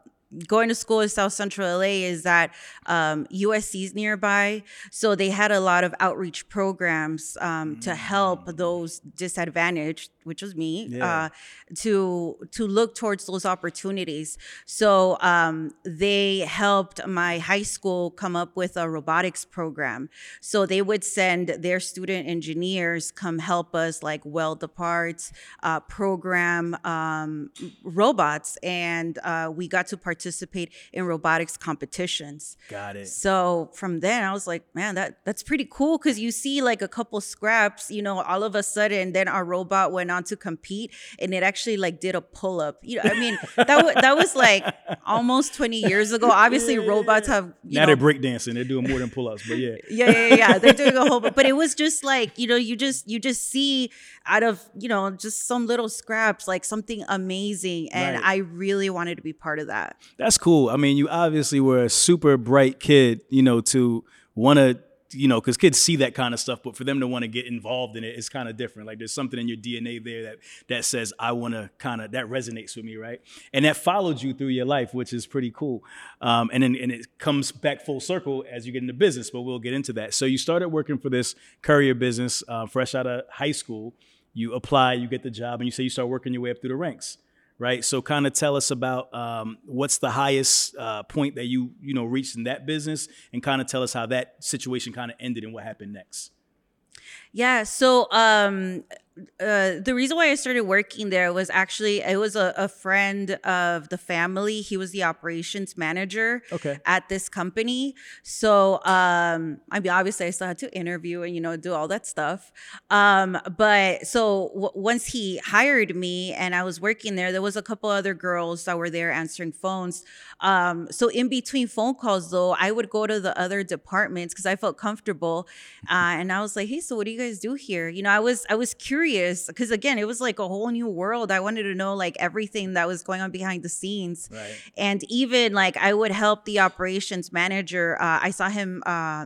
going to school in South Central LA is that USC's nearby. So they had a lot of outreach programs to help those disadvantaged, which was me, to look towards those opportunities. So they helped my high school come up with a robotics program. So they would send their student engineers come help us like weld the parts, program robots. And we got to participate in robotics competitions. Got it. So from then I was like, man, that's pretty cool because you see like a couple scraps, all of a sudden then our robot went on to compete and it actually like did a pull up. That was like almost 20 years ago. Obviously robots have now they're breakdancing. They're doing more than pull ups, but yeah. Yeah. They're doing a whole but it was just like, you just see out of, just some little scraps like something amazing and right. I really wanted to be part of that. That's cool. I mean, you obviously were a super bright kid, to want to, because kids see that kind of stuff, but for them to want to get involved in it's kind of different. Like there's something in your DNA there that says, I want to that resonates with me, right? And that followed you through your life, which is pretty cool. And it comes back full circle as you get into business, but we'll get into that. So you started working for this courier business fresh out of high school. You apply, you get the job, and you say you start working your way up through the ranks. Right. So kind of tell us about what's the highest point that you reached in that business and kind of tell us how that situation kind of ended and what happened next. Yeah. So the reason why I started working there was actually it was a friend of the family. He was the operations manager at this company. So obviously I still had to interview and, do all that stuff. But so once he hired me and I was working there, there was a couple other girls that were there answering phones. So in between phone calls, though, I would go to the other departments because I felt comfortable. And I was like, hey, so what do you guys do here? I was curious curious because, again, it was like a whole new world. I wanted to know like everything that was going on behind the scenes. Right. And even like I would help the operations manager. I saw him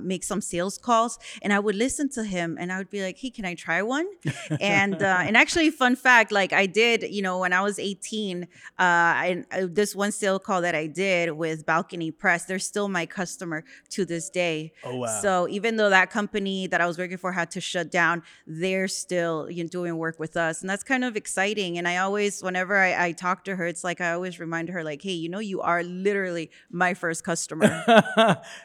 make some sales calls and I would listen to him and I would be like, hey, can I try one? And actually, fun fact, like I did, you know, when I was 18, this one sale call that I did with Balcony Press, they're still my customer to this day. Oh, wow. So even though that company that I was working for had to shut down, they're still, you know, doing work with us. And that's kind of exciting. And I always, whenever I talk to her, it's like I always remind her like, hey, you know, you are literally my first customer.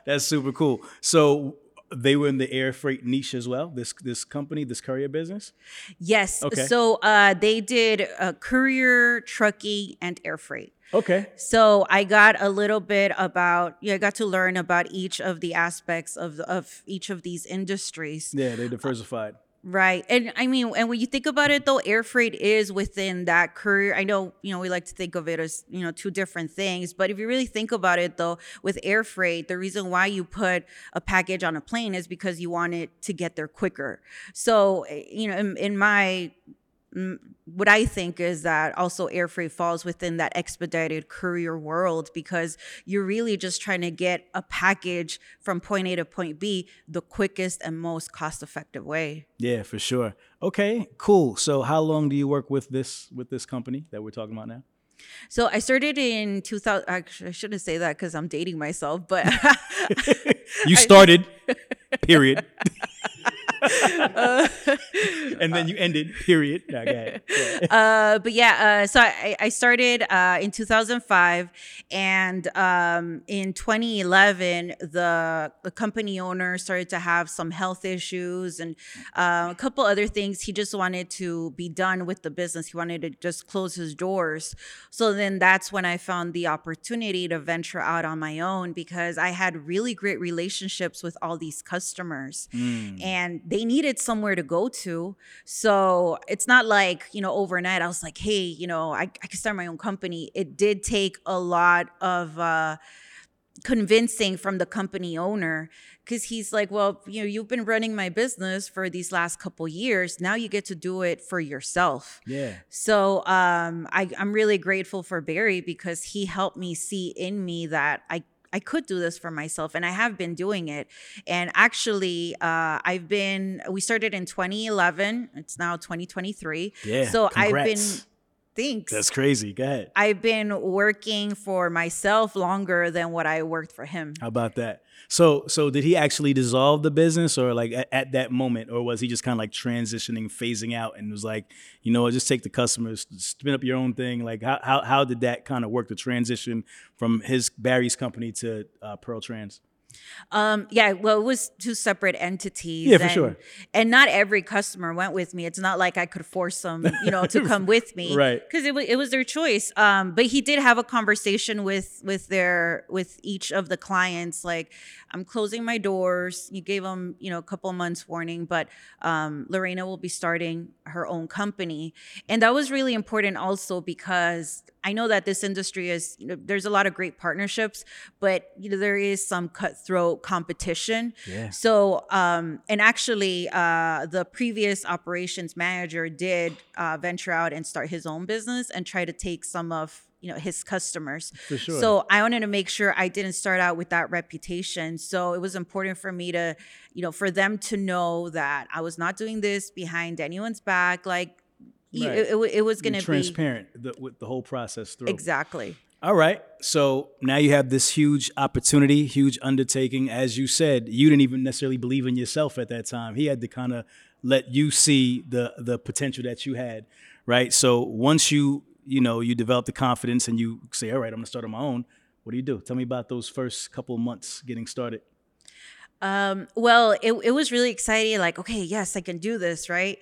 That's super cool. So they were in the air freight niche as well, this company, this courier business? Yes. Okay. So they did courier, trucking, and air freight. Okay. So I got a little bit about, I got to learn about each of the aspects of each of these industries. Yeah, they diversified. Right. And I mean, and when you think about it, though, air freight is within that courier. I know, you know, we like to think of it as, you know, two different things. But if you really think about it, though, with air freight, the reason why you put a package on a plane is because you want it to get there quicker. So, you know, in my, what I think is that also air freight falls within that expedited courier world because you're really just trying to get a package from point A to point B the quickest and most cost-effective way. Yeah, for sure. Okay, cool. So how long do you work with this company that we're talking about now? So I started in 2000. Actually, I shouldn't say that because I'm dating myself, but you started, period. And then you ended, period. No, go ahead. Yeah. So I started in 2005, and in 2011, the company owner started to have some health issues and a couple other things. He just wanted to be done with the business. He wanted to just close his doors. So then that's when I found the opportunity to venture out on my own because I had really great relationships with all these customers. And they needed somewhere to go to. So it's not like, you know, overnight I was like, hey, you know, I can start my own company. It did take a lot of convincing from the company owner because he's like, well, you know, you've been running my business for these last couple years. Now you get to do it for yourself. Yeah. So I'm really grateful for Barry because he helped me see in me that I could do this for myself, and I have been doing it. And actually, we started in 2011. It's now 2023. Yeah, so congrats. Thanks. That's crazy. Go ahead. I've been working for myself longer than what I worked for him. How about that? So did he actually dissolve the business or like at that moment, or was he just kind of like transitioning, phasing out and was like, you know, just take the customers, spin up your own thing. Like how did that kind of work, the transition from Barry's company to Pearl Trans? It was two separate entities. Yeah, for sure. And not every customer went with me. It's not like I could force them, you know, to come with me. Right. Because it was their choice. But he did have a conversation with each of the clients. Like, I'm closing my doors. You gave them, you know, a couple months warning, but Lorena will be starting her own company. And that was really important also because I know that this industry is, you know, there's a lot of great partnerships, but you know, there is some cutthroat competition. Yeah. So, and actually the previous operations manager did venture out and start his own business and try to take some of, you know, his customers. For sure. So I wanted to make sure I didn't start out with that reputation. So it was important for me to, you know, for them to know that I was not doing this behind anyone's back. Like, right. It was going to be transparent with the whole process through. Exactly. All right. So now you have this huge opportunity, huge undertaking. As you said, you didn't even necessarily believe in yourself at that time. He had to kind of let you see the potential that you had. Right. So once you know, you develop the confidence and you say, all right, I'm going to start on my own. What do you do? Tell me about those first couple of months getting started. It was really exciting. Like, okay, yes, I can do this. Right.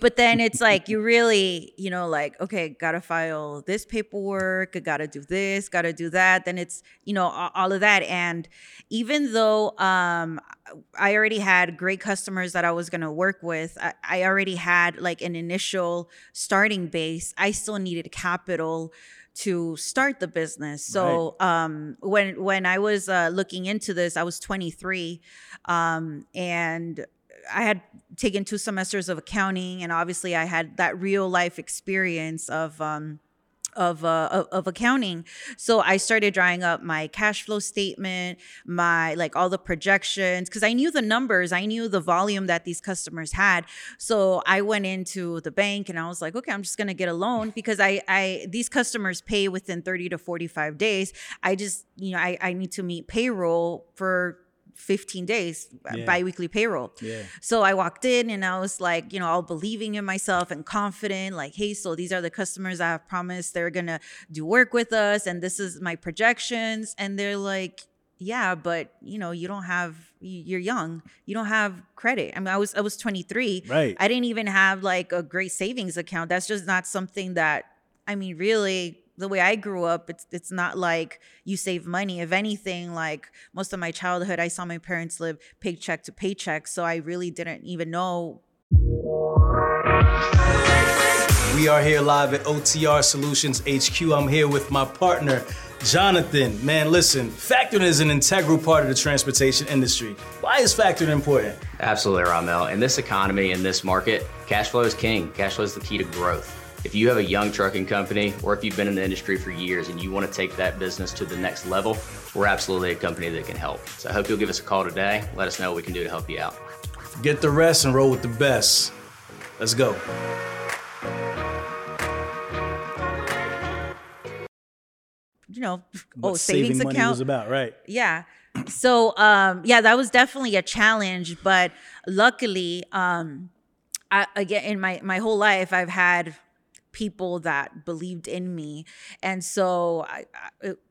But then it's like, you really, you know, like, okay, got to file this paperwork. Got to do this, got to do that. Then it's, you know, all of that. And even though, I already had great customers that I was going to work with, I already had like an initial starting base. I still needed capital to start the business. So right. When I was looking into this, I was 23, and I had taken 2 semesters of accounting, and obviously I had that real life experience of accounting. So I started drawing up my cash flow statement, my like all the projections, because I knew the numbers, I knew the volume that these customers had. So I went into the bank and I was like, okay, I'm just gonna get a loan, because I these customers pay within 30 to 45 days. I just, you know, I need to meet payroll for 15 days, yeah, biweekly payroll. Yeah. So I walked in and I was like, you know, all believing in myself and confident, like, hey, so these are the customers I have promised they're going to do work with us, and this is my projections. And they're like, yeah, but you know, you don't have, you're young, you don't have credit. I mean, I was 23. Right. I didn't even have like a great savings account. That's just not something that, I mean, really, the way I grew up, it's not like you save money. If anything, like most of my childhood, I saw my parents live paycheck to paycheck. So I really didn't even know. We are here live at OTR Solutions HQ. I'm here with my partner, Jonathan. Man, listen, factoring is an integral part of the transportation industry. Why is factoring important? Absolutely, Rahmel. In this economy, in this market, cash flow is king. Cash flow is the key to growth. If you have a young trucking company, or if you've been in the industry for years and you want to take that business to the next level, we're absolutely a company that can help. So I hope you'll give us a call today. Let us know what we can do to help you out. Get the rest and roll with the best. Let's go. You know, savings account. Money was about, right? Yeah. So, yeah, that was definitely a challenge, but luckily, again, in my whole life, I've had people that believed in me. And so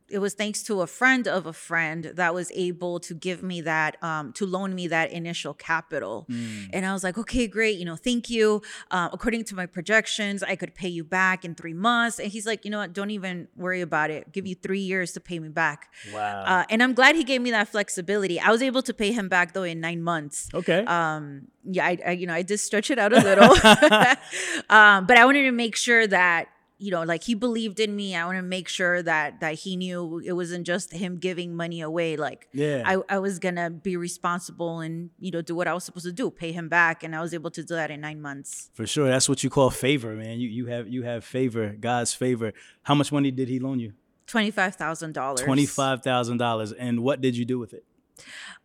it was thanks to a friend of a friend that was able to give me that, to loan me that initial capital. Mm. And I was like, okay, great. You know, thank you. According to my projections, I could pay you back in 3 months. And he's like, you know what? Don't even worry about it. I'll give you 3 years to pay me back. Wow. And I'm glad he gave me that flexibility. I was able to pay him back though in 9 months. Okay. Yeah. I you know, I did stretch it out a little, but I wanted to make sure that, you know, like he believed in me. I want to make sure that he knew it wasn't just him giving money away. Like, yeah, I was going to be responsible and, you know, do what I was supposed to do, pay him back. And I was able to do that in 9 months. For sure. That's what you call favor, man. You have favor, God's favor. How much money did he loan you? $25,000. $25,000. And what did you do with it?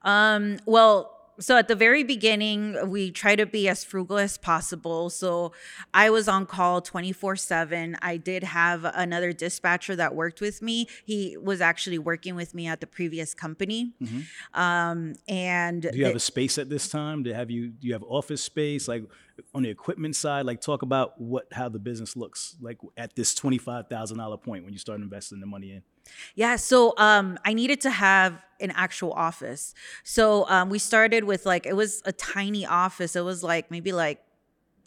Well, so at the very beginning, we try to be as frugal as possible. So I was on call 24/7. I did have another dispatcher that worked with me. He was actually working with me at the previous company. Mm-hmm. And do you have a space at this time? Do you have office space? Like on the equipment side, like talk about how the business looks like at this $25,000 point when you start investing the money in. Yeah. So, I needed to have an actual office. So, we started with like, it was a tiny office. It was like, maybe like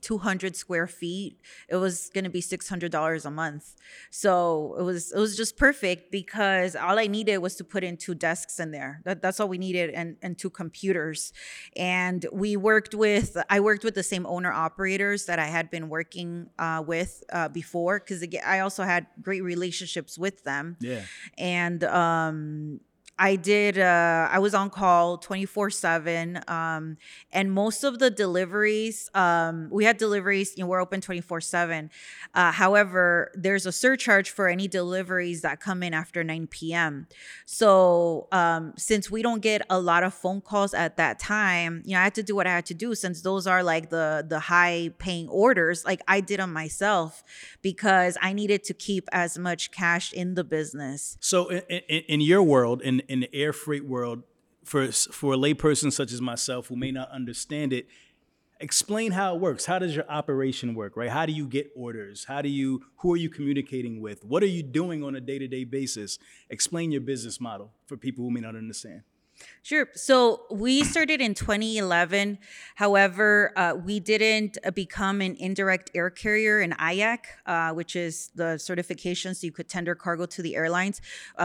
200 square feet. It was going to be $600 a month. So it was just perfect because all I needed was to put in 2 desks in there. That's all we needed. And 2 computers. And I worked with the same owner operators that I had been working with before. Cause again, I also had great relationships with them. Yeah. And, I was on call 24/7. And most of the deliveries, we had deliveries, you know, we're open 24/7. However, there's a surcharge for any deliveries that come in after 9 p.m. So, since we don't get a lot of phone calls at that time, you know, I had to do what I had to do since those are like the high paying orders. Like I did them myself because I needed to keep as much cash in the business. So in your world, in the air freight world, for a layperson such as myself who may not understand it, explain how it works. How does your operation work, right? How do you get orders? Who are you communicating with? What are you doing on a day-to-day basis? Explain your business model for people who may not understand. Sure. So we started in 2011. However, we didn't become an indirect air carrier, an IAC, which is the certification so you could tender cargo to the airlines.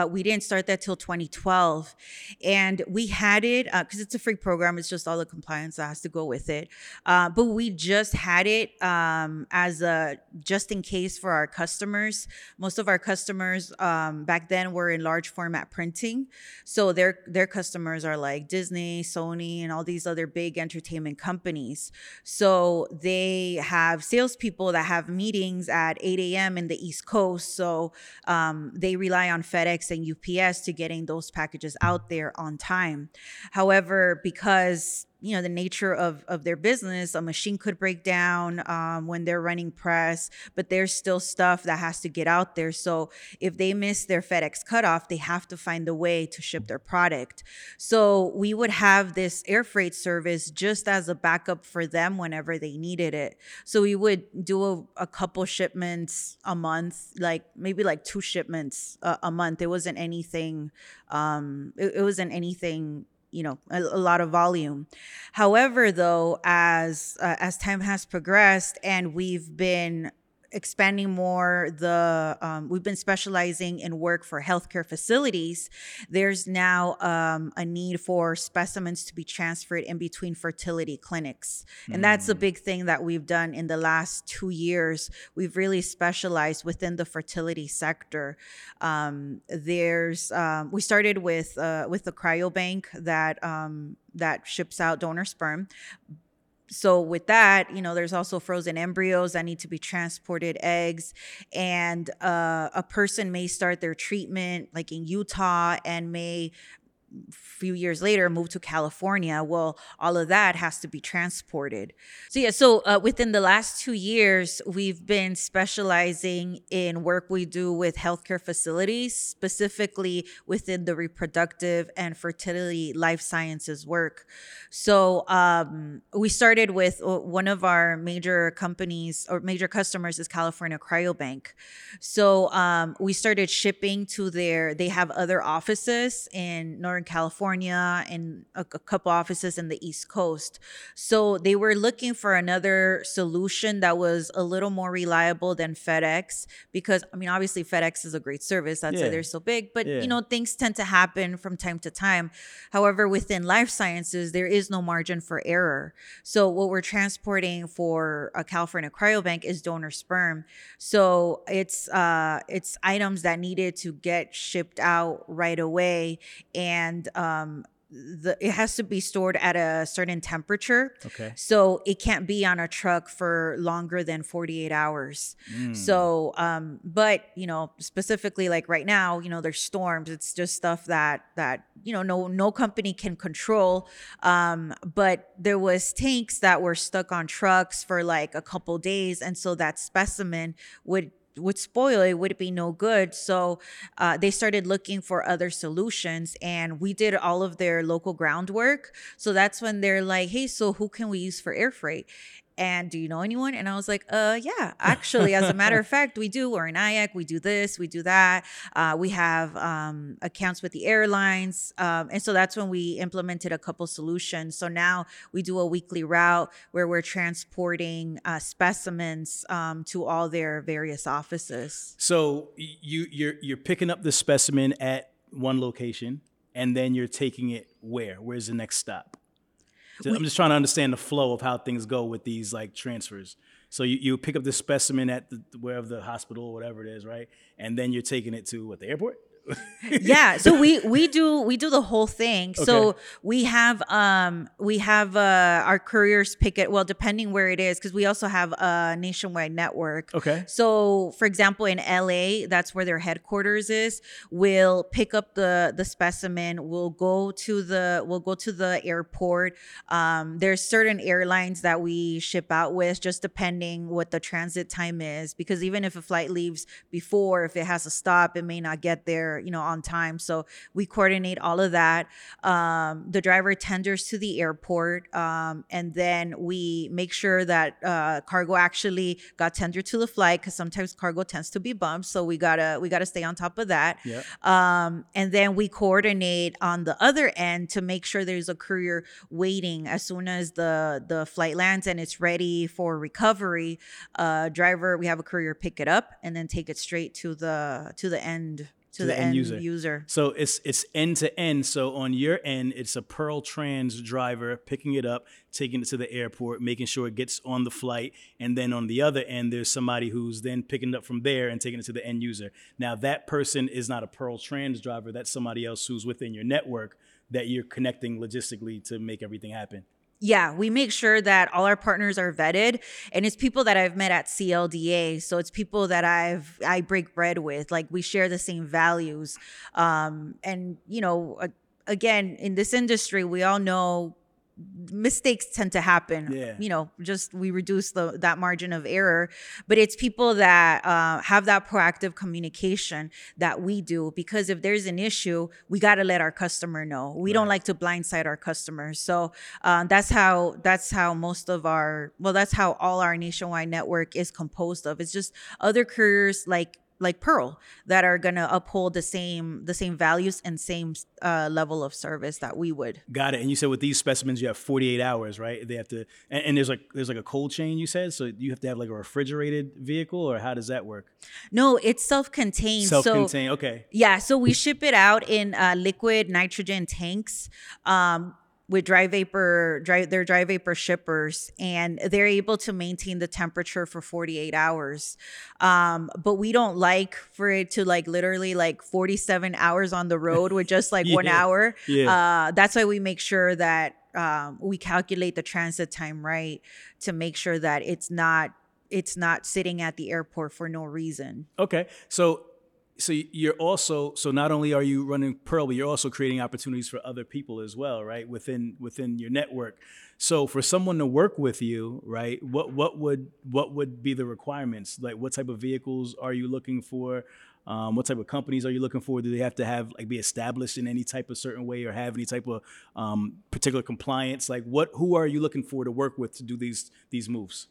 We didn't start that till 2012. And we had it because it's a free program. It's just all the compliance that has to go with it. But we just had it as a just in case for our customers. Most of our customers back then were in large format printing. So their customers customers are like Disney, Sony, and all these other big entertainment companies. So they have salespeople that have meetings at 8 a.m. in the East Coast. So they rely on FedEx and UPS to getting those packages out there on time. However, because you know, the nature of their business, a machine could break down when they're running press, but there's still stuff that has to get out there. So if they miss their FedEx cutoff, they have to find a way to ship their product. So we would have this air freight service just as a backup for them whenever they needed it. So we would do a couple shipments a month, like maybe like two shipments a month. It wasn't anything, it wasn't anything, you know, a lot of volume. However, though, as time has progressed and we've been expanding more, we've been specializing in work for healthcare facilities, there's now a need for specimens to be transferred in between fertility clinics. And that's a big thing that we've done in the last 2 years. We've really specialized within the fertility sector. We started with the cryobank that ships out donor sperm. So with that, you know, there's also frozen embryos that need to be transported, eggs, and a person may start their treatment like in Utah and may few years later moved to California. Well, all of that has to be transported. So within the last 2 years, we've been specializing in work we do with healthcare facilities, specifically within the reproductive and fertility life sciences work. So we started with one of our major companies or major customers is California Cryobank. So we started shipping to they have other offices in Northern California and a couple offices in the East Coast. So they were looking for another solution that was a little more reliable than FedEx, because I mean, obviously FedEx is a great service. That's why they're so big, but you know, things tend to happen from time to time. However, within life sciences, there is no margin for error. So what we're transporting for a California Cryobank is donor sperm. So it's items that needed to get shipped out right away, and it has to be stored at a certain temperature. Okay. So it can't be on a truck for longer than 48 hours. So, but you know, specifically like right now, you know, there's storms. It's just stuff that you know, no company can control. But there was tanks that were stuck on trucks for like a couple days, and so that specimen would spoil, it would be no good. So they started looking for other solutions, and we did all of their local groundwork. So that's when they're like, hey, so who can we use for air freight? And do you know anyone? And I was like, yeah, actually, as a matter of fact, we do. We're in IAC. We do this. We do that. We have accounts with the airlines. And so that's when we implemented a couple solutions. So now we do a weekly route where we're transporting specimens to all their various offices. So you're picking up the specimen at one location, and then you're taking it where? Where's the next stop? I'm just trying to understand the flow of how things go with these like transfers. So you pick up the specimen at wherever the hospital or whatever it is, right? And then you're taking it to the airport? Yeah, so we do the whole thing. Okay. So we have our couriers pick it, well, depending where it is, because we also have a nationwide network. Okay. So for example, in LA, that's where their headquarters is. We'll pick up the specimen. We'll go to the airport. There's certain airlines that we ship out with, just depending what the transit time is, because even if a flight leaves before, if it has a stop, it may not get there, you know, on time. So we coordinate all of that. The driver tenders to the airport, and then we make sure that cargo actually got tendered to the flight, because sometimes cargo tends to be bumped. So we gotta stay on top of that. Yep. And then we coordinate on the other end to make sure there's a courier waiting as soon as the flight lands and it's ready for recovery. We have a courier pick it up and then take it straight to the end user. So it's end to end. So on your end, it's a Pearl Trans driver picking it up, taking it to the airport, making sure it gets on the flight. And then on the other end, there's somebody who's then picking it up from there and taking it to the end user. Now that person is not a Pearl Trans driver. That's somebody else who's within your network that you're connecting logistically to make everything happen? Yeah, we make sure that all our partners are vetted, and it's people that I've met at CLDA. So it's people that I break bread with. Like, we share the same values. And, you know, again, in this industry, we all know mistakes tend to happen. Yeah. You know, just we reduce that margin of error. But it's people that have that proactive communication that we do, because if there's an issue, we got to let our customer know. We don't like to blindside our customers. So that's how all our nationwide network is composed of. It's just other couriers like Pearl that are going to uphold the same values and same level of service that we would. Got it. And you said with these specimens, you have 48 hours, right? They have to, and there's like a cold chain, you said, so you have to have like a refrigerated vehicle, or how does that work? No, it's self-contained. Self-contained. Okay. Yeah. So we ship it out in liquid nitrogen tanks, with dry vapor shippers, and they're able to maintain the temperature for 48 hours. But we don't like for it to literally 47 hours on the road with just like 1 hour. Yeah. That's why we make sure that we calculate the transit time right, to make sure that it's not sitting at the airport for no reason. Okay. So you're also, not only are you running Pearl, but you're also creating opportunities for other people as well, right? Within your network. So for someone to work with you, right, what would be the requirements? Like, what type of vehicles are you looking for? What type of companies are you looking for? Do they have to be established in any type of certain way, or have any type of particular compliance? Like, who are you looking for to work with to do these moves?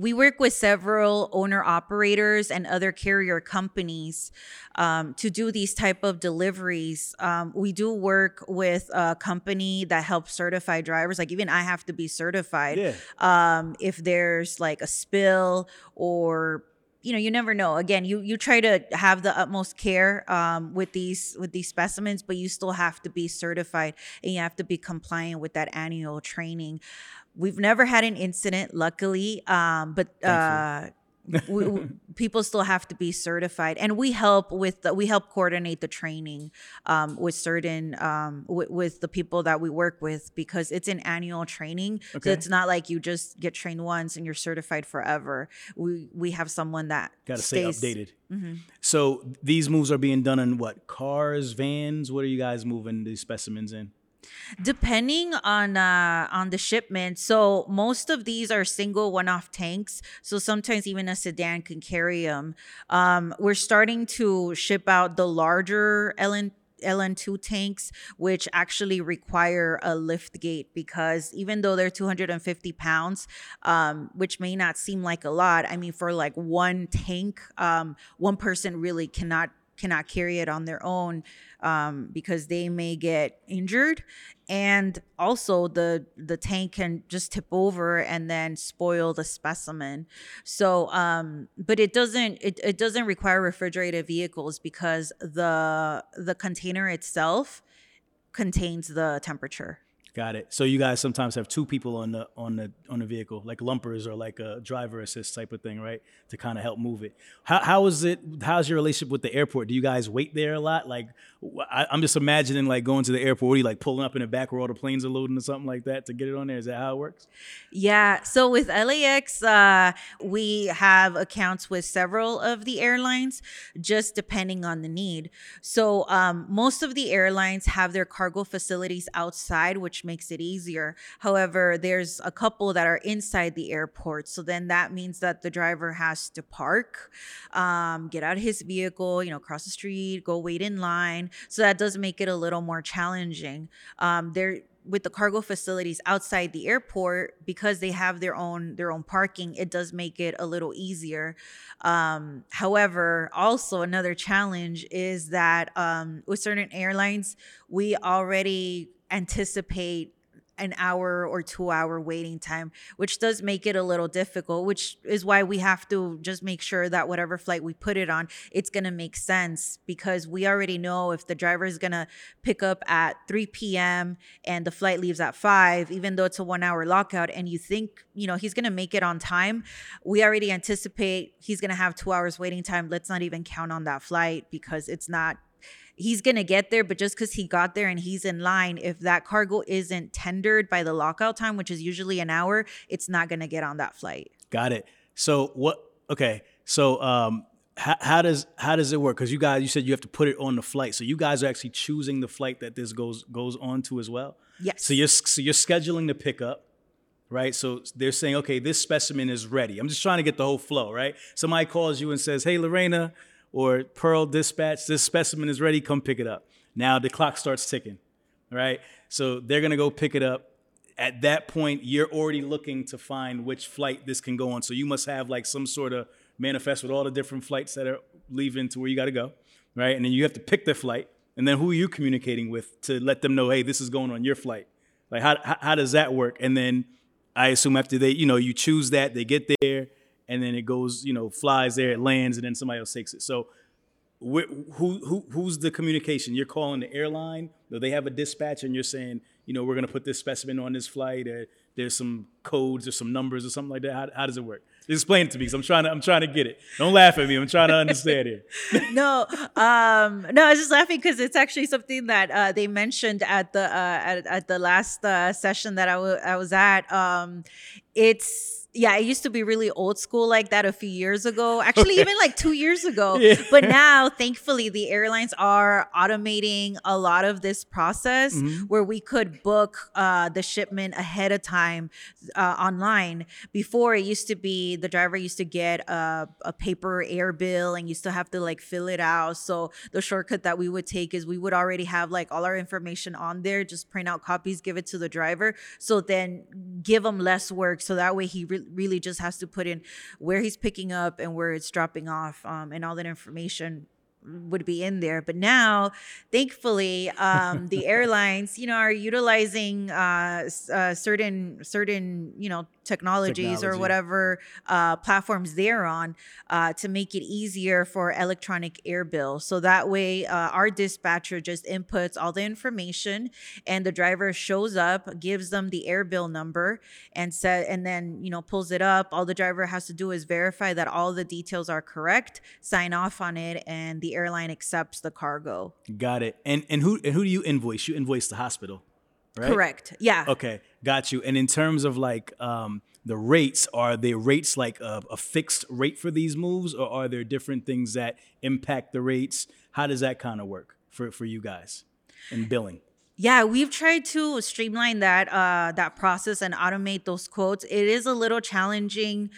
We work with several owner-operators and other carrier companies to do these type of deliveries. We do work with a company that helps certify drivers. Like, even I have to be certified. Yeah. If there's like a spill, or you never know. Again, you try to have the utmost care with these specimens, but you still have to be certified, and you have to be compliant with that annual training. We've never had an incident, luckily, but people still have to be certified, and we help coordinate the training with certain with the people that we work with, because it's an annual training. Okay. So it's not like you just get trained once and you're certified forever. We have someone that gotta stay updated. Mm-hmm. So these moves are being done in what, cars, vans? What are you guys moving these specimens in? Depending on the shipment. So most of these are single one-off tanks. So sometimes even a sedan can carry them. We're starting to ship out the larger LN2 tanks, which actually require a lift gate, because even though they're 250 pounds, which may not seem like a lot, I mean, for like one tank, one person really cannot carry it on their own, because they may get injured, and also the tank can just tip over and then spoil the specimen. So, but it doesn't require refrigerated vehicles, because the container itself contains the temperature. Got it. So you guys sometimes have two people on the vehicle, like lumpers or like a driver assist type of thing, right? To kind of help move it. How's your relationship with the airport? Do you guys wait there a lot? Like, I'm just imagining like going to the airport, what are you like pulling up in the back where all the planes are loading or something like that to get it on there? Is that how it works? Yeah. So with LAX, we have accounts with several of the airlines, just depending on the need. So most of the airlines have their cargo facilities outside, which makes it easier. However, there's a couple that are inside the airport. So then that means that the driver has to park, get out of his vehicle, cross the street, go wait in line. So that does make it a little more challenging. With the cargo facilities outside the airport, because they have their own parking, it does make it a little easier. However, also another challenge is that with certain airlines, we already anticipate an hour or 2 hour waiting time, which does make it a little difficult, which is why we have to just make sure that whatever flight we put it on, it's going to make sense, because we already know if the driver is going to pick up at 3 p.m. and the flight leaves at 5, even though it's a 1 hour lockout, and you think, he's going to make it on time. We already anticipate he's going to have 2 hours waiting time. Let's not even count on that flight, because it's not he's going to get there, but just because he got there and he's in line, if that cargo isn't tendered by the lockout time, which is usually an hour, it's not going to get on that flight. Got it. So what, okay. So, how does it work? Because you guys, you said you have to put it on the flight. So you guys are actually choosing the flight that this goes on to as well? Yes. So you're scheduling the pickup, right? So they're saying, okay, this specimen is ready. I'm just trying to get the whole flow, right? Somebody calls you and says, hey, Lorena or Pearl Dispatch, this specimen is ready. Come pick it up. Now the clock starts ticking, right? So they're going to go pick it up. At that point, you're already looking to find which flight this can go on. So you must have like some sort of manifest with all the different flights that are leaving to where you got to go, right? And then you have to pick the flight, and then who are you communicating with to let them know, hey, this is going on your flight? Like, how does that work? And then I assume after they, you know, you choose that, they get there, and then it goes, you know, flies there, it lands, and then somebody else takes it. So who's the communication? You're calling the airline, though they have a dispatch, and you're saying, you know, we're going to put this specimen on this flight, there's some codes or some numbers or something like that. How does it work? Explain it to me, because I'm trying to get it. Don't laugh at me. I'm trying to understand it. No, I was just laughing because it's actually something that they mentioned at the last session that I was at. It used to be really old school like that a few years ago, actually, okay. Even like 2 years ago. Yeah. But now, thankfully, the airlines are automating a lot of this process, mm-hmm. where we could book the shipment ahead of time online. Before, it used to be the driver used to get a paper air bill and you still have to like fill it out. So the shortcut that we would take is we would already have like all our information on there, just print out copies, give it to the driver. So then give him less work. So that way he really just has to put in where he's picking up and where it's dropping off, and all that information would be in there. But now, thankfully, the airlines, you know, are utilizing certain, you know, technologies or whatever platforms they're on to make it easier for electronic air bill. So that way, our dispatcher just inputs all the information, and the driver shows up, gives them the air bill number, and then you know, pulls it up. All the driver has to do is verify that all the details are correct, sign off on it, and the airline accepts the cargo. Got it. And who do you invoice? You invoice the hospital. Right? Correct. Yeah. Okay. Got you. And in terms of like the rates, are the rates like a fixed rate for these moves, or are there different things that impact the rates? How does that kind of work for you guys in billing? Yeah, we've tried to streamline that process and automate those quotes. It is a little challenging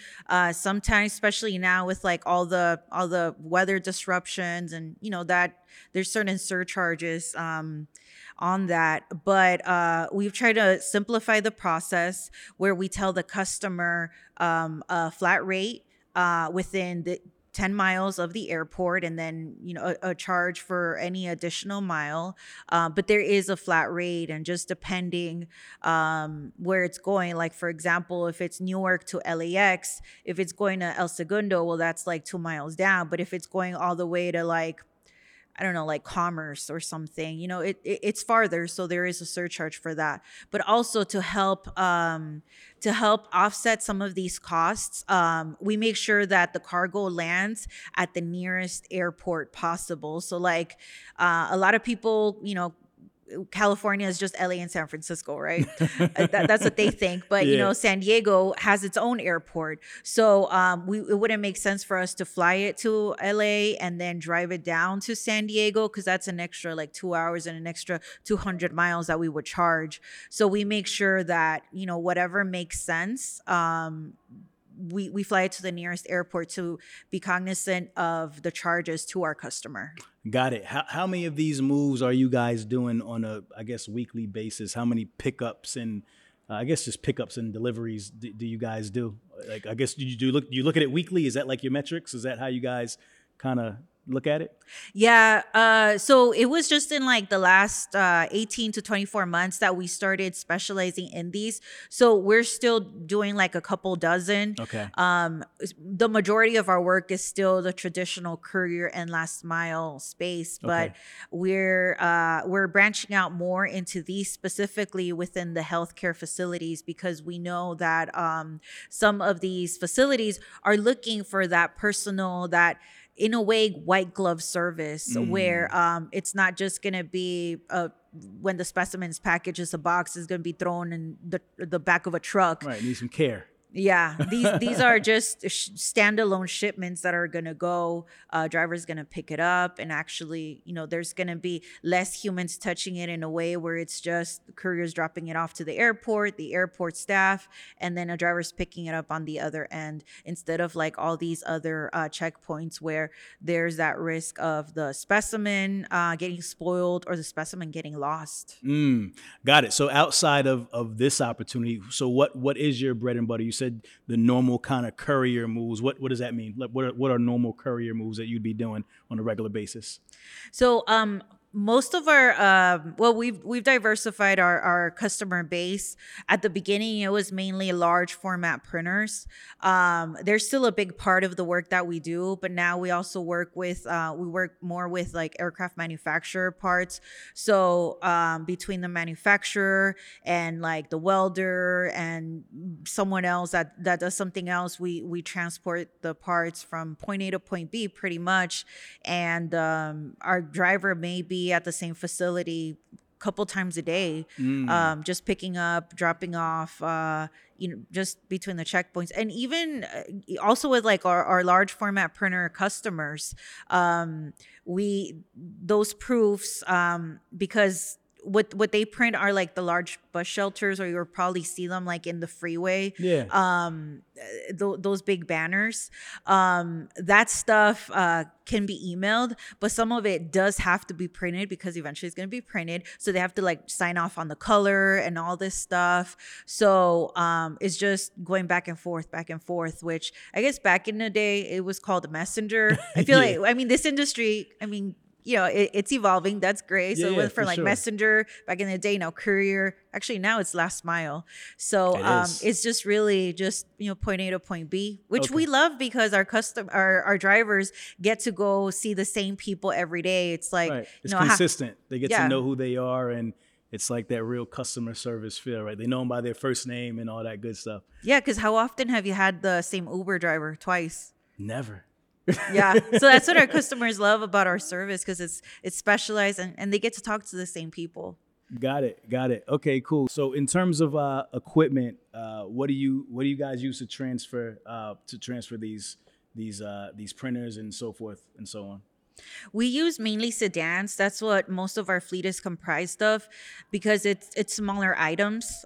sometimes, especially now with like all the weather disruptions, and you know that there's certain surcharges on that. But we've tried to simplify the process where we tell the customer a flat rate within the 10 miles of the airport, and then, you know, a charge for any additional mile. But there is a flat rate, and just depending where it's going, like, for example, if it's Newark to LAX, if it's going to El Segundo, well, that's like 2 miles down. But if it's going all the way to like, I don't know, like Commerce or something, you know, it's farther. So there is a surcharge for that. But also to help offset some of these costs, we make sure that the cargo lands at the nearest airport possible. So like a lot of people, you know, California is just LA and San Francisco, right? That's what they think. But, yeah, you know, San Diego has its own airport. So it wouldn't make sense for us to fly it to LA and then drive it down to San Diego, because that's an extra like 2 hours and an extra 200 miles that we would charge. So we make sure that, you know, whatever makes sense, we fly it to the nearest airport to be cognizant of the charges to our customer. Got it. How many of these moves are you guys doing on a, I guess, weekly basis? How many pickups and I guess just pickups and deliveries do you guys do? Like, I guess do you look at it weekly? Is that like your metrics? Is that how you guys kind of look at it? Yeah. So it was just in like the last 18 to 24 months that we started specializing in these. So we're still doing like a couple dozen. Okay. The majority of our work is still the traditional courier and last mile space, but okay, we're branching out more into these specifically within the healthcare facilities, because we know that some of these facilities are looking for that personal, that in a way, white glove service where it's not just going to be when the specimens package is a box, is going to be thrown in the back of a truck. Right. Need some care. Yeah. These are just standalone shipments that are going to go. Driver's going to pick it up. And actually, you know, there's going to be less humans touching it in a way where it's just couriers dropping it off to the airport staff, and then a driver's picking it up on the other end, instead of like all these other checkpoints where there's that risk of the specimen getting spoiled or the specimen getting lost. Got it. So outside of this opportunity, so what is your bread and butter? You said the normal kind of courier moves. What does that mean? Like, what are normal courier moves that you'd be doing on a regular basis? So most of our we've diversified our customer base. At the beginning, it was mainly large format printers. They're still a big part of the work that we do, but now we also work with we work more with like aircraft manufacturer parts. So between the manufacturer and like the welder and someone else that does something else, we transport the parts from point A to point B pretty much, and our driver may be at the same facility a couple times a day, just picking up, dropping off, just between the checkpoints. And even also with like our large format printer customers, those proofs, because what they print are like the large bus shelters, or you'll probably see them like in the freeway. Yeah. Those big banners. That stuff can be emailed, but some of it does have to be printed because eventually it's going to be printed. So they have to like sign off on the color and all this stuff. So it's just going back and forth, which I guess back in the day it was called a messenger. I feel like, I mean, this industry, you know, it's evolving. That's great. So it went from messenger back in the day, now courier. Actually, now it's last mile. So it's just really just, you know, point A to point B, which we love because our drivers get to go see the same people every day. It's like, it's consistent. They get to know who they are, and it's like that real customer service feel, right? They know them by their first name and all that good stuff. Yeah, because how often have you had the same Uber driver twice? Never. Yeah. So that's what our customers love about our service, because it's specialized, and they get to talk to the same people. Got it. Okay, cool. So in terms of equipment, what do you guys use to transfer these printers and so forth and so on? We use mainly sedans. That's what most of our fleet is comprised of, because it's smaller items.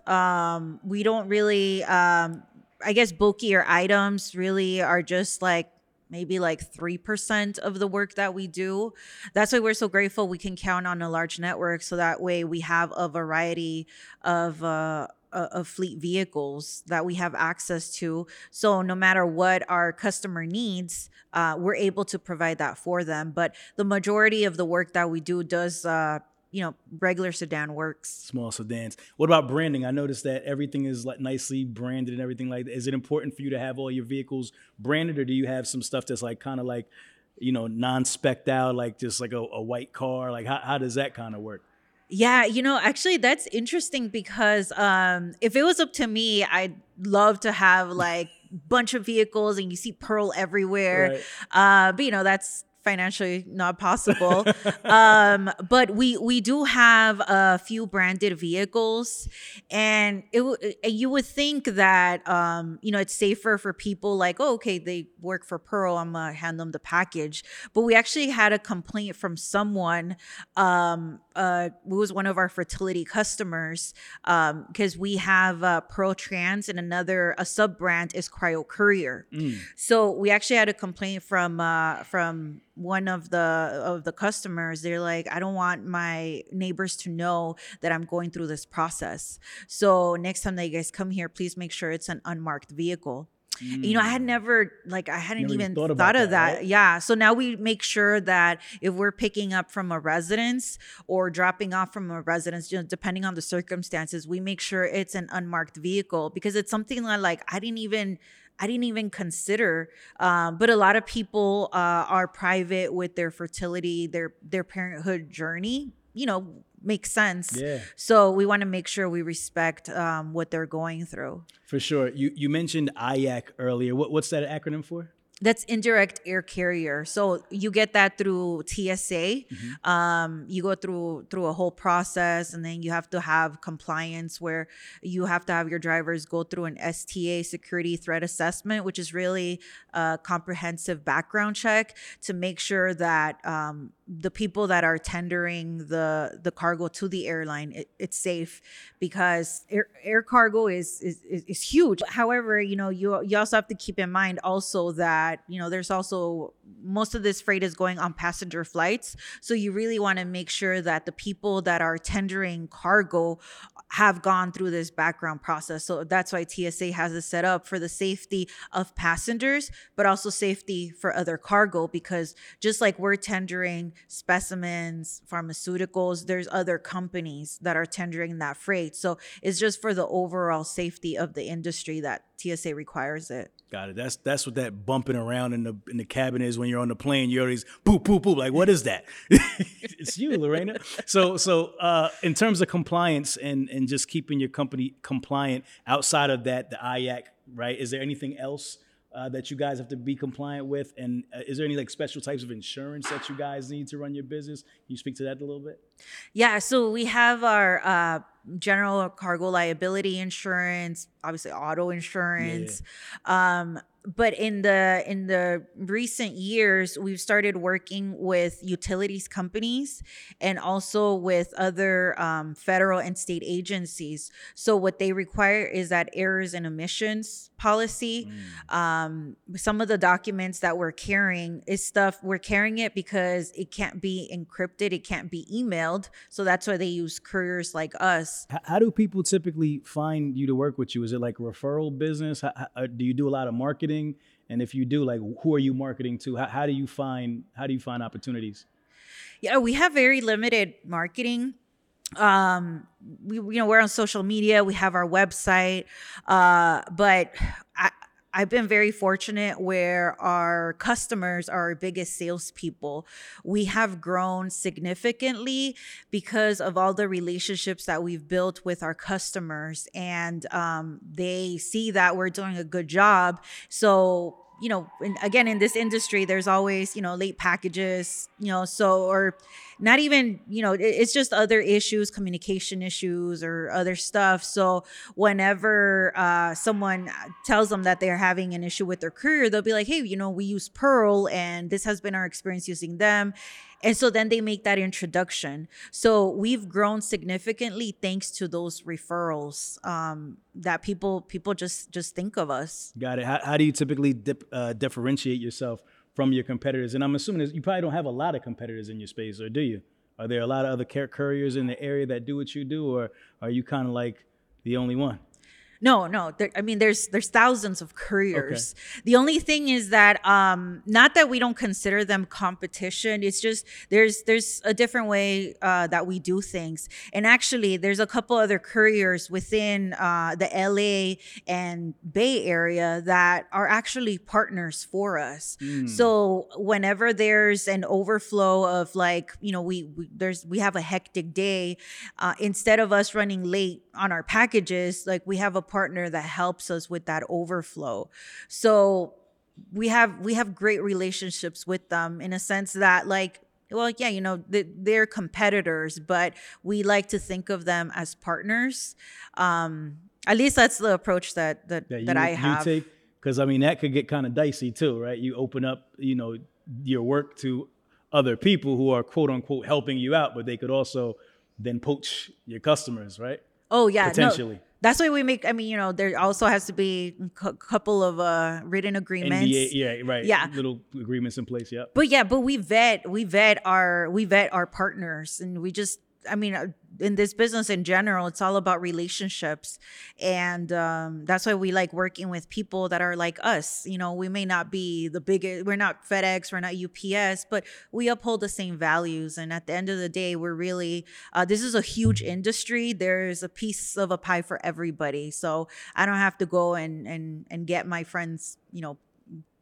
We don't really I guess bulkier items really are just like maybe like 3% of the work that we do. That's why we're so grateful we can count on a large network, so that way we have a variety of fleet vehicles that we have access to. So no matter what our customer needs, we're able to provide that for them. But the majority of the work that we do does regular sedan works. Small sedans. What about branding? I noticed that everything is like nicely branded and everything like that. Is it important for you to have all your vehicles branded, or do you have some stuff that's like kind of like, you know, non-spec'd out, like just like a white car? Like how does that kind of work? Yeah, you know, actually that's interesting, because if it was up to me, I'd love to have like bunch of vehicles and you see Pearl everywhere. Right. But you know, that's financially not possible. But we do have a few branded vehicles, and you would think that it's safer for people, like, oh, okay, they work for Pearl, I'm gonna hand them the package. But we actually had a complaint from someone who was one of our fertility customers, because we have Pearl Trans, and a sub brand is Cryo Courier. So we actually had a complaint from one of the customers. They're like, I don't want my neighbors to know that I'm going through this process. So next time that you guys come here, please make sure it's an unmarked vehicle. You know, I hadn't even thought of that. Right? Yeah. So now we make sure that if we're picking up from a residence or dropping off from a residence, you know, depending on the circumstances, we make sure it's an unmarked vehicle, because it's something that, like, I didn't even consider. But a lot of people are private with their fertility, their parenthood journey, you know, makes sense. Yeah. So we want to make sure we respect what they're going through. For sure. You mentioned IAC earlier. What's that acronym for? That's indirect air carrier. So you get that through TSA. Mm-hmm. You go through a whole process, and then you have to have compliance where you have to have your drivers go through an STA, security threat assessment, which is really a comprehensive background check to make sure that the people that are tendering the cargo to the airline, it's safe, because air cargo is huge. However, you also have to keep in mind also that, there's also most of this freight is going on passenger flights. So you really want to make sure that the people that are tendering cargo have gone through this background process. So that's why TSA has it set up for the safety of passengers, but also safety for other cargo, because just like we're tendering specimens, pharmaceuticals, there's other companies that are tendering that freight. So it's just for the overall safety of the industry that TSA requires it. Got it. That's what that bumping around in the cabin is when you're on the plane. You always poop, poop, poop. Like, what is that? It's you, Lorena. So in terms of compliance and just keeping your company compliant outside of that, the IAC, right? Is there anything else that you guys have to be compliant with? And is there any special types of insurance that you guys need to run your business? Can you speak to that a little bit? Yeah. So we have our general cargo liability insurance, obviously auto insurance. Yeah. But in the recent years, we've started working with utilities companies and also with other federal and state agencies. So what they require is that errors and omissions policy. Mm. Some of the documents that we're carrying is stuff we're carrying it because it can't be encrypted. It can't be emailed. So that's why they use couriers like us. How do people typically find you to work with you? Is it like a referral business? How do you do a lot of marketing? And if you do, who are you marketing to? How do you find opportunities? Yeah, we have very limited marketing. We're on social media. We have our website, but I've been very fortunate where our customers are our biggest salespeople. We have grown significantly because of all the relationships that we've built with our customers, and they see that we're doing a good job. So, again, in this industry, there's always, late packages, or not even, it's just other issues, communication issues or other stuff. So whenever someone tells them that they're having an issue with their courier, they'll be like, hey, we use Pearl and this has been our experience using them. And so then they make that introduction. So we've grown significantly thanks to those referrals that people just think of us. Got it. How do you typically differentiate yourself from your competitors? And I'm assuming you probably don't have a lot of competitors in your space, or do you? Are there a lot of other couriers in the area that do what you do, or are you kind of like the only one? No. There's thousands of couriers. Okay. The only thing is that, not that we don't consider them competition. It's just there's a different way that we do things. And actually, there's a couple other couriers within the LA and Bay Area that are actually partners for us. Mm. So whenever there's an overflow of we have a hectic day, instead of us running late on our packages, we have a partner that helps us with that overflow. So we have great relationships with them in a sense that they're competitors, but we like to think of them as partners. At least that's the approach that I have. You take, because that could get kind of dicey too, right? You open up, your work to other people who are quote unquote helping you out, but they could also then poach your customers, right? Oh yeah, potentially. No. That's why we make, there also has to be a couple of written agreements. NDA, yeah, right. Yeah. Little agreements in place, yeah. But yeah, we vet our partners, and we just, in this business in general, it's all about relationships. And that's why we like working with people that are like us. We may not be the biggest, we're not FedEx, we're not UPS, but we uphold the same values. And at the end of the day, we're really, this is a huge industry. There's a piece of a pie for everybody. So I don't have to go and get my friends,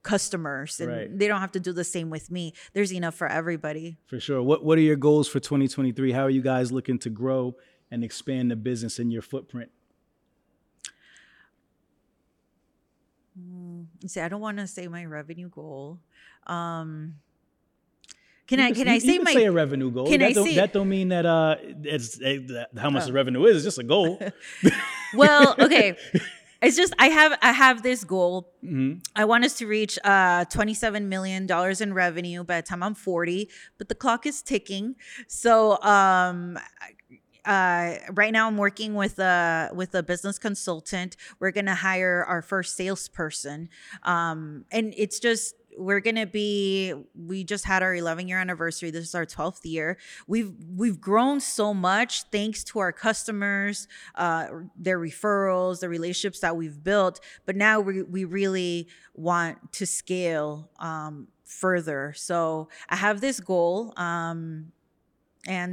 customers, and right. They don't have to do the same with me. There's enough for everybody. For sure. What are your goals for 2023? How are you guys looking to grow and expand the business in your footprint? See, I don't want to say my revenue goal. Can I say a revenue goal? That don't mean that how much the revenue is. It's just a goal. Well, okay. It's just I have this goal. Mm-hmm. I want us to reach $27 million in revenue by the time I'm 40, but the clock is ticking. So right now I'm working with a business consultant. We're going to hire our first salesperson. And it's just, we just had our 11 year anniversary. This is our 12th year. We've grown so much thanks to our customers, their referrals, the relationships that we've built. But now we really want to scale further. So I have this goal. And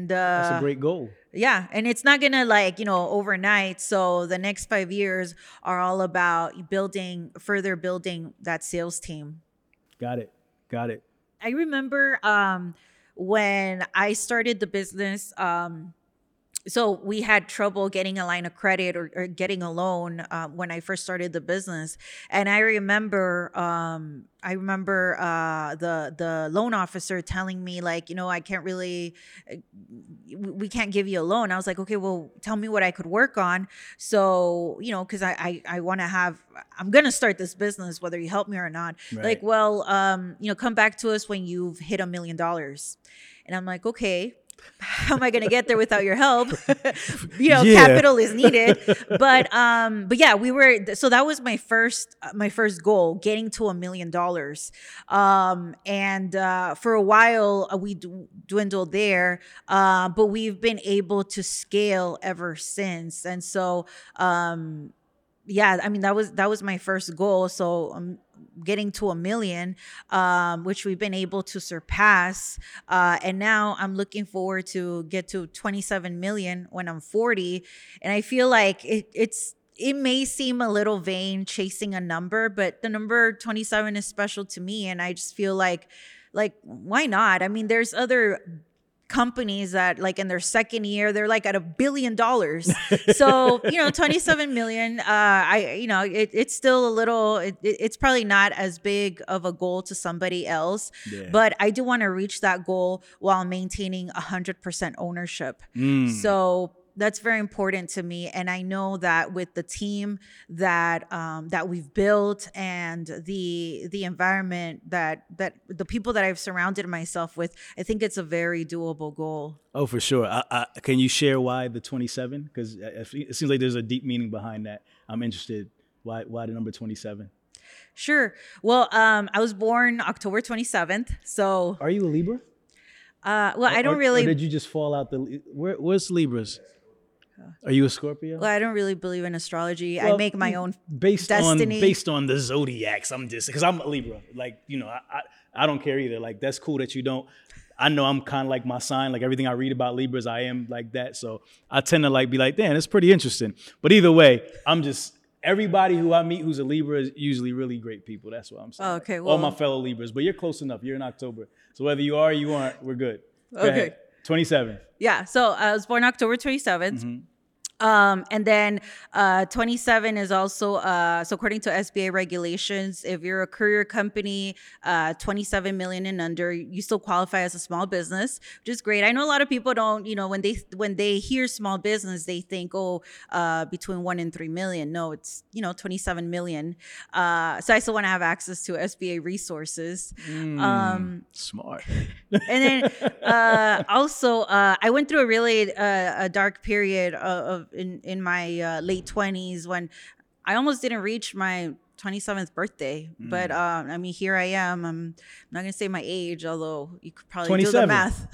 that's a great goal. Yeah. And it's not going to overnight. So the next 5 years are all about further building that sales team. Got it. I remember when I started the business, so we had trouble getting a line of credit or getting a loan when I first started the business. And I remember the loan officer telling me we can't give you a loan. I was like, okay, well, tell me what I could work on. So, cause I want to I'm going to start this business, whether you help me or not. Right. Come back to us when you've hit $1 million. And I'm like, okay, how am I going to get there without your help? Capital is needed. But yeah, so that was my first goal, getting to $1 million. And for a while we dwindled there, but we've been able to scale ever since. And so, that was my first goal. So getting to $1 million, which we've been able to surpass. And now I'm looking forward to get to 27 million when I'm 40. And I feel like it may seem a little vain chasing a number, but the number 27 is special to me. And I just feel like, why not? I mean, there's other companies that in their second year, they're at $1 billion. So, 27 million, it's still a little, it's probably not as big of a goal to somebody else, yeah. But I do want to reach that goal while maintaining 100% ownership. So that's very important to me. And I know that with the team that we've built and the environment that the people that I've surrounded myself with, I think it's a very doable goal. Oh, for sure. Can you share why the 27? Because it seems like there's a deep meaning behind that. I'm interested. Why the number 27? Sure. Well, I was born October 27th. So are you a Libra? I don't really. Or did you just fall out where's Libras? Are you a Scorpio? Well, I don't really believe in astrology. I make my own destiny. Based on the zodiacs, I'm just because I'm a Libra. I don't care either. That's cool that you don't. I know I'm kind of my sign. Everything I read about Libras, I am like that. So I tend to be damn, it's pretty interesting. But either way, I'm just everybody who I meet who's a Libra is usually really great people. That's what I'm saying. Oh, okay. Well, all my fellow Libras, but you're close enough. You're in October, so whether you are or you aren't, we're good. Go okay. Ahead. 27. Yeah. So I was born October 27th. Mm-hmm. And then 27 is also, so according to SBA regulations, if you're a courier company, 27 million and under, you still qualify as a small business, which is great. I know a lot of people don't, when they hear small business, they think, between 1 and 3 million. No, it's, 27 million. So I still want to have access to SBA resources. Smart. And then also, I went through a really a dark period of in my late 20s when I almost didn't reach my 27th birthday. But here I am. I'm not going to say my age, although you could probably do the math.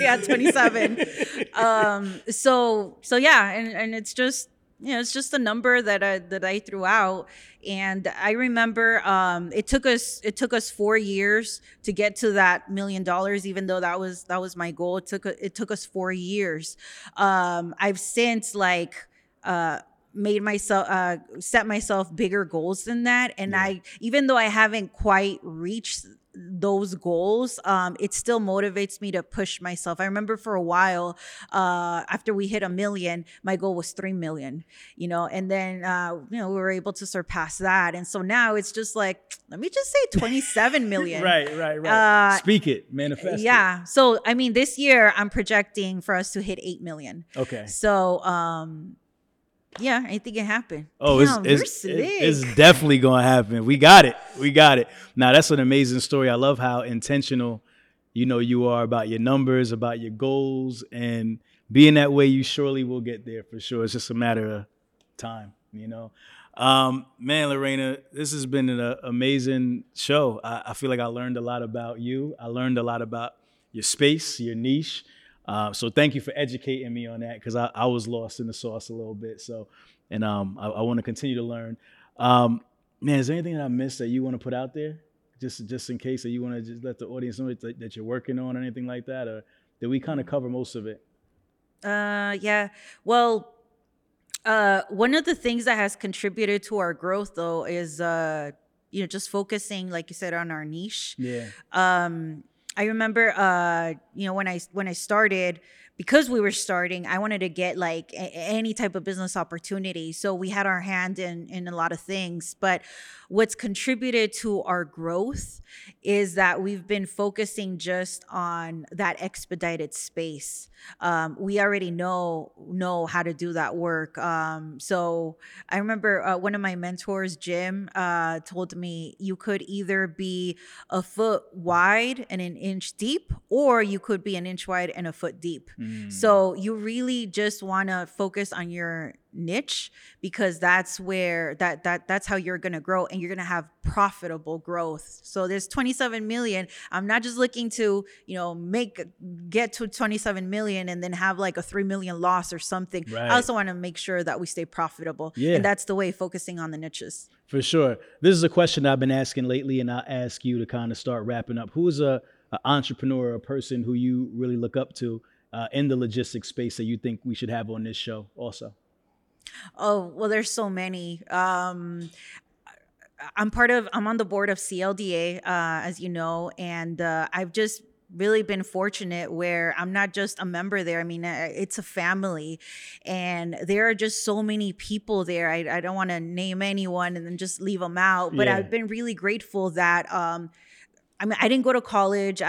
Yeah, 27. So yeah, and it's just, it's just a number that I threw out. And I remember it took us 4 years to get to that $1 million, even though that was my goal. It took us 4 years. I've since made myself set myself bigger goals than that. And yeah. Even though I haven't quite reached those goals, it still motivates me to push myself. I remember for a while, after we hit 1 million, my goal was 3 million, you know, and then, you know, we were able to surpass that. And so now it's just like, let me just say 27 million. Right. Speak it, manifest it. So, I mean, this year I'm projecting for us to hit 8 million. Okay. So, yeah, I think it happened. Oh, damn, it's definitely going to happen. We got it. Now, that's an amazing story. I love how intentional, you know, you are about your numbers, about your goals, and being that way, you surely will get there for sure. It's just a matter of time, you know. Man, Lorena, this has been an amazing show. I feel like I learned a lot about you. I learned a lot about your space, your niche. So thank you for educating me on that, because I was lost in the sauce a little bit. So, and I want to continue to learn. Man, is there anything that I missed that you want to put out there? Just in case that you want to just let the audience know that you're working on or anything like that? Or did we kind of cover most of it? Yeah. Well, one of the things that has contributed to our growth, though, is, you know, just focusing, like you said, on our niche. Yeah. I remember, you know, when I started, because we were starting, I wanted to get like any type of business opportunity. So we had our hand in a lot of things. But what's contributed to our growth is that we've been focusing just on that expedited space. We already know how to do that work. So I remember one of my mentors, Jim, told me you could either be a foot wide and an inch deep, or you could be an inch wide and a foot deep. So you really just want to focus on your niche, because that's where that's how you're going to grow, and you're going to have profitable growth. So there's 27 million. I'm not just looking to, you know, get to 27 million and then have like a 3 million loss or something. Right. I also want to make sure that we stay profitable. Yeah. And that's the way, focusing on the niches. For sure. This is a question I've been asking lately, and I'll ask you to kind of start wrapping up. Who's an entrepreneur or a person who you really look up to in the logistics space that you think we should have on this show also? Oh, well, there's so many. I'm on the board of CLDA, as you know, and I've just really been fortunate where I'm not just a member there. I mean, it's a family, and there are just so many people there. I don't want to name anyone and then just leave them out, but yeah. I've been really grateful that, I mean, I didn't go to college.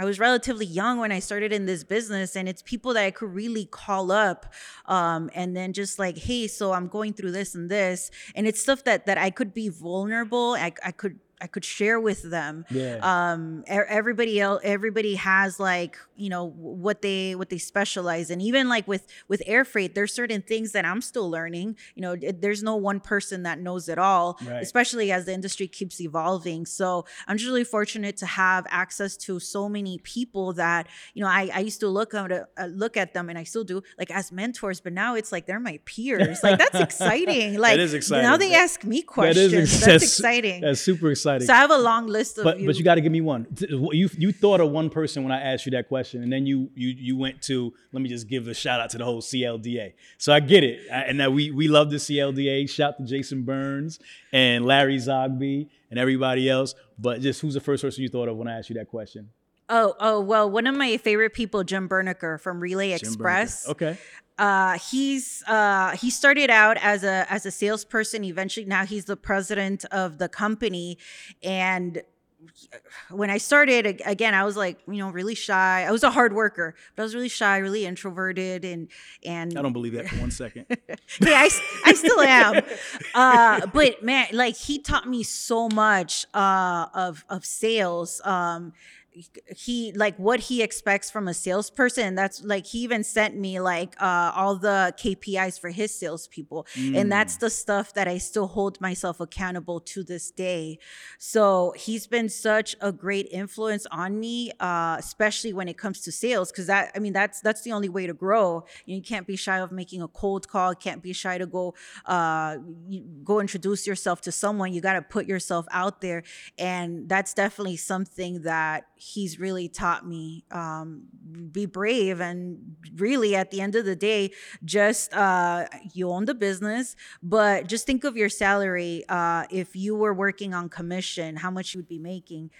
I was relatively young when I started in this business, and it's people that I could really call up and then just like, hey, so I'm going through this and this. And it's stuff that I could be vulnerable. I could share with them. Yeah. Everybody has like, you know, what they specialize in. Even like with air freight, there's certain things that I'm still learning. You know, there's no one person that knows it all, right, especially as the industry keeps evolving. So I'm just really fortunate to have access to so many people that, you know, I used to look at them, and I still do, like as mentors, but now it's like, they're my peers. Like, that's exciting. Like, that is exciting. Now they ask me questions. That's exciting. That's super exciting. So I have a long list of you. But you got to give me one. You thought of one person when I asked you that question, and then you went to, let me just give a shout out to the whole CLDA. So I get it. And that we love the CLDA. Shout to Jason Burns and Larry Zogby and everybody else. But just who's the first person you thought of when I asked you that question? Oh, well, one of my favorite people, Jim Berniker from Relay Express. Okay. He started out as a salesperson. Eventually, now he's the president of the company. And when I started, again, I was like, you know, really shy. I was a hard worker, but I was really shy, really introverted. And I don't believe that for one second. Hey, I still am. But man, like, he taught me so much, of sales, he like what he expects from a salesperson. And that's like, he even sent me like all the KPIs for his salespeople. And that's the stuff that I still hold myself accountable to this day. So he's been such a great influence on me, especially when it comes to sales, because that's the only way to grow. You can't be shy of making a cold call. Can't be shy to go introduce yourself to someone. You got to put yourself out there, and that's definitely something that he's really taught me, be brave, and really at the end of the day, just you own the business, but just think of your salary. If you were working on commission, how much you would be making.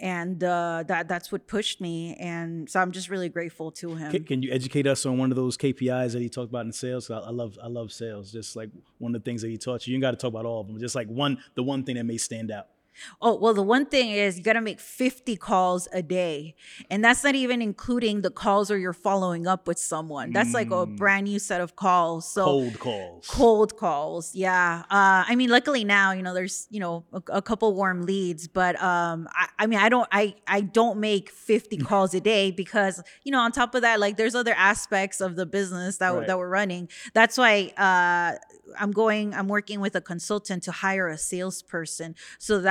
And that's what pushed me. And so I'm just really grateful to him. Can you educate us on one of those KPIs that he talked about in sales? I love sales. Just like one of the things that he taught you. You ain't got to talk about all of them. Just like the one thing that may stand out. Oh, well, the one thing is you got to make 50 calls a day. And that's not even including the calls where you're following up with someone. That's like a brand new set of calls. So Cold calls. Yeah. I mean, luckily now, there's, a couple warm leads, but I don't make 50 calls a day because, on top of that, like there's other aspects of the business that we're running. That's why I'm working with a consultant to hire a salesperson. So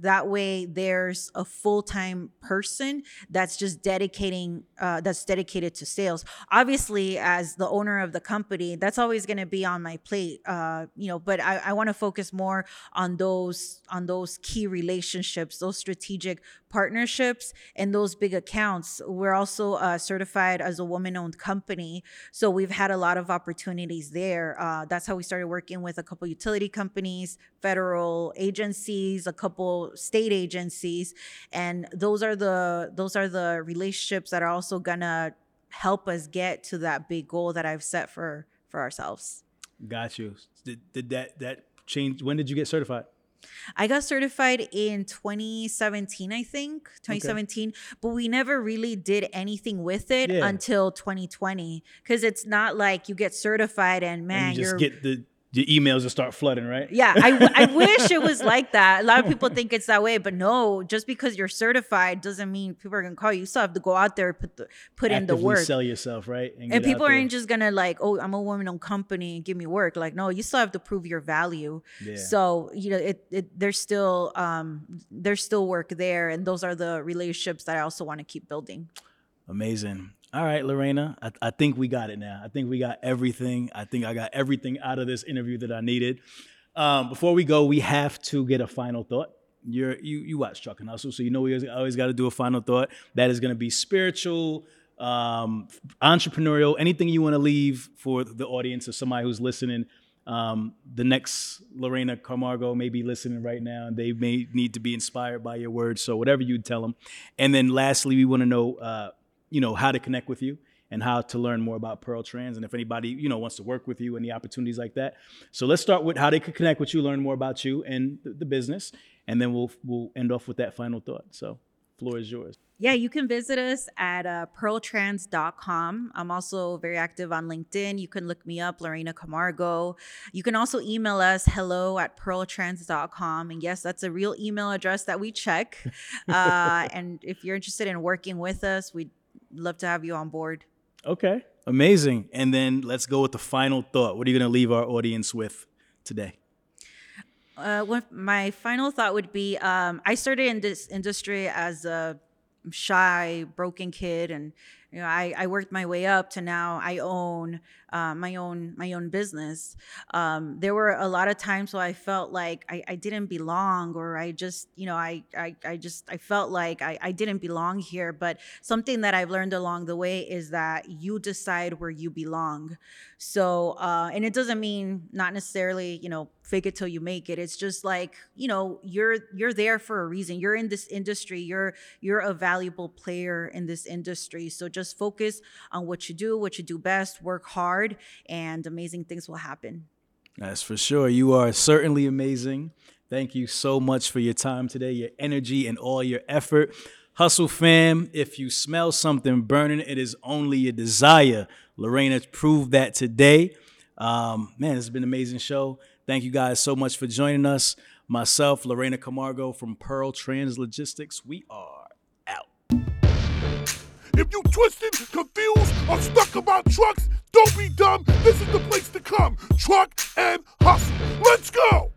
that way there's a full-time person that's just dedicated to sales. Obviously, as the owner of the company, that's always going to be on my plate, but I want to focus more on those key relationships, those strategic partnerships, and those big accounts. We're also certified as a woman-owned company. So we've had a lot of opportunities there. That's how we started working with a couple utility companies, federal agencies, a couple state agencies. And those are the relationships that are also gonna help us get to that big goal that I've set for ourselves. Got you. Did that change? When did you get certified? I got certified in 2017, I think, 2017, okay. But we never really did anything with it until 2020, because it's not like you get certified and your emails will start flooding, right? Yeah, I wish it was like that. A lot of people think it's that way, but no, just because you're certified doesn't mean people are going to call you. You still have to go out there, put in the work. Actively sell yourself, right? And people aren't just going to like, oh, I'm a woman-owned company and give me work. Like, no, you still have to prove your value. Yeah. So, there's still work there. And those are the relationships that I also want to keep building. Amazing. All right, Lorena, I think we got it now. I think we got everything. I think I got everything out of this interview that I needed. Before we go, we have to get a final thought. You watch Truck and Hustle, so we always got to do a final thought. That is going to be spiritual, entrepreneurial, anything you want to leave for the audience or somebody who's listening. The next Lorena Camargo may be listening right now, and they may need to be inspired by your words. So whatever you tell them. And then lastly, we want to know... how to connect with you and how to learn more about Pearl Trans, and if anybody, wants to work with you and the opportunities like that. So let's start with how they could connect with you, learn more about you and the business, and then we'll end off with that final thought. So floor is yours. Yeah, you can visit us at PearlTrans.com. I'm also very active on LinkedIn. You can look me up, Lorena Camargo. You can also email us, hello@PearlTrans.com. And yes, that's a real email address that we check. And if you're interested in working with us, we'd love to have you on board. Okay, amazing. And then let's go with the final thought. What are you going to leave our audience with today? My final thought would be, I started in this industry as a shy, broken kid, and I worked my way up to now I own my own business. There were a lot of times where I felt like I didn't belong, or I felt like I didn't belong here. But something that I've learned along the way is that you decide where you belong. So and it doesn't mean not necessarily, fake it till you make it. It's just like, you're there for a reason. You're in this industry. You're a valuable player in this industry. So just focus on what you do best, work hard, and amazing things will happen. That's for sure. You are certainly amazing. Thank you so much for your time today, your energy, and all your effort. Hustle fam, if you smell something burning, it is only your desire. Lorena proved that today. Man, it's been an amazing show. Thank you guys so much for joining us. Myself, Lorena Camargo from Pearl Trans Logistics. We are out. If you twisted, confused, or stuck about trucks, don't be dumb. This is the place to come. Truck and Hustle. Let's go!